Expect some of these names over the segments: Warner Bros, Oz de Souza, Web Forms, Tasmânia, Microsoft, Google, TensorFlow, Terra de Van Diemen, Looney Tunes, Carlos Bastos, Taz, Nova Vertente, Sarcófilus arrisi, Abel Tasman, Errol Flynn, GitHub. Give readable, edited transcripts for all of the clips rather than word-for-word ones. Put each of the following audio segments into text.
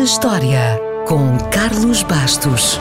na História, com Carlos Bastos.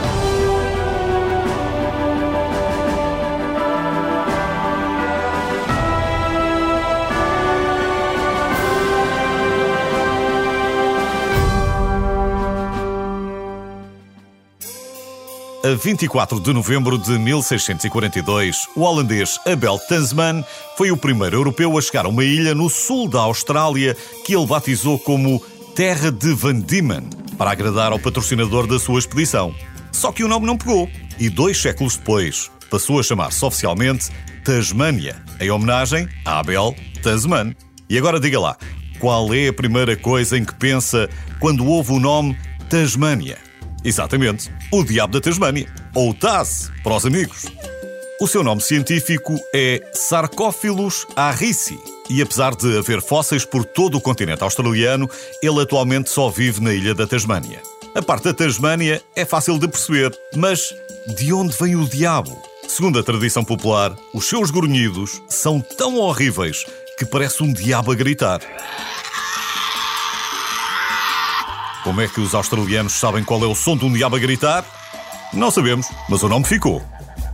A 24 de novembro de 1642, o holandês Abel Tasman foi o primeiro europeu a chegar a uma ilha no sul da Austrália que ele batizou como Terra de Van Diemen, para agradar ao patrocinador da sua expedição. Só que o nome não pegou e 2 séculos depois passou a chamar-se oficialmente Tasmânia, em homenagem a Abel Tasman. E agora diga lá, qual é a primeira coisa em que pensa quando ouve o nome Tasmânia? Exatamente, o diabo da Tasmânia, ou Taz, para os amigos. O seu nome científico é Sarcófilus arrisi, e apesar de haver fósseis por todo o continente australiano, ele atualmente só vive na ilha da Tasmânia. A parte da Tasmânia é fácil de perceber, mas de onde vem o diabo? Segundo a tradição popular, os seus grunhidos são tão horríveis que parece um diabo a gritar. Como é que os australianos sabem qual é o som de um diabo a gritar? Não sabemos, mas o nome ficou.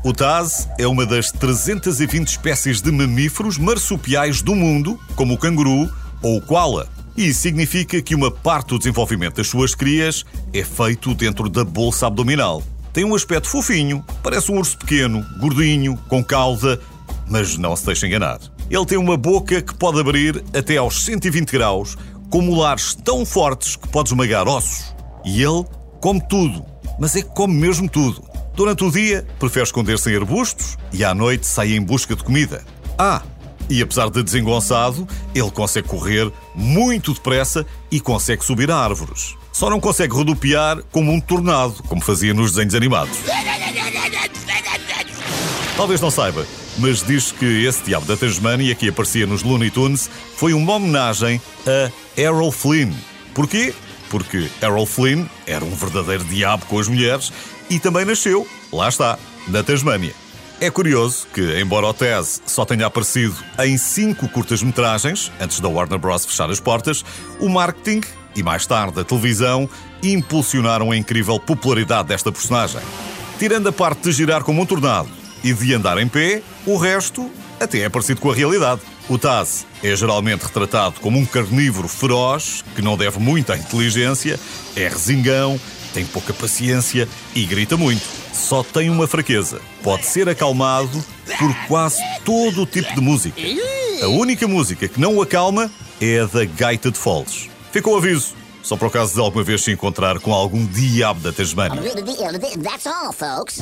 O Taz é uma das 320 espécies de mamíferos marsupiais do mundo, como o canguru ou o koala. E isso significa que uma parte do desenvolvimento das suas crias é feito dentro da bolsa abdominal. Tem um aspecto fofinho, parece um urso pequeno, gordinho, com cauda, mas não se deixe enganar. Ele tem uma boca que pode abrir até aos 120 graus, com molares tão fortes que pode esmagar ossos. E ele come tudo, mas é que come mesmo tudo. Durante o dia, prefere esconder-se em arbustos e à noite sai em busca de comida. E apesar de desengonçado, ele consegue correr muito depressa e consegue subir a árvores. Só não consegue rodopiar como um tornado, como fazia nos desenhos animados. Talvez não saiba, mas diz que esse diabo da Tasmânia que aparecia nos Looney Tunes foi uma homenagem a Errol Flynn. Porquê? Porque Errol Flynn era um verdadeiro diabo com as mulheres e também nasceu, lá está, na Tasmânia. É curioso que, embora o Taz só tenha aparecido em 5 curtas-metragens, antes da Warner Bros. Fechar as portas, o marketing e mais tarde a televisão impulsionaram a incrível popularidade desta personagem. Tirando a parte de girar como um tornado e de andar em pé, o resto até é parecido com a realidade. O Taz é geralmente retratado como um carnívoro feroz, que não deve muito à inteligência, é resingão, tem pouca paciência e grita muito. Só tem uma fraqueza: pode ser acalmado por quase todo o tipo de música. A única música que não o acalma é a da gaita de foles. Fica o aviso, só para o caso de alguma vez se encontrar com algum diabo da Tasmânia. That's all, folks.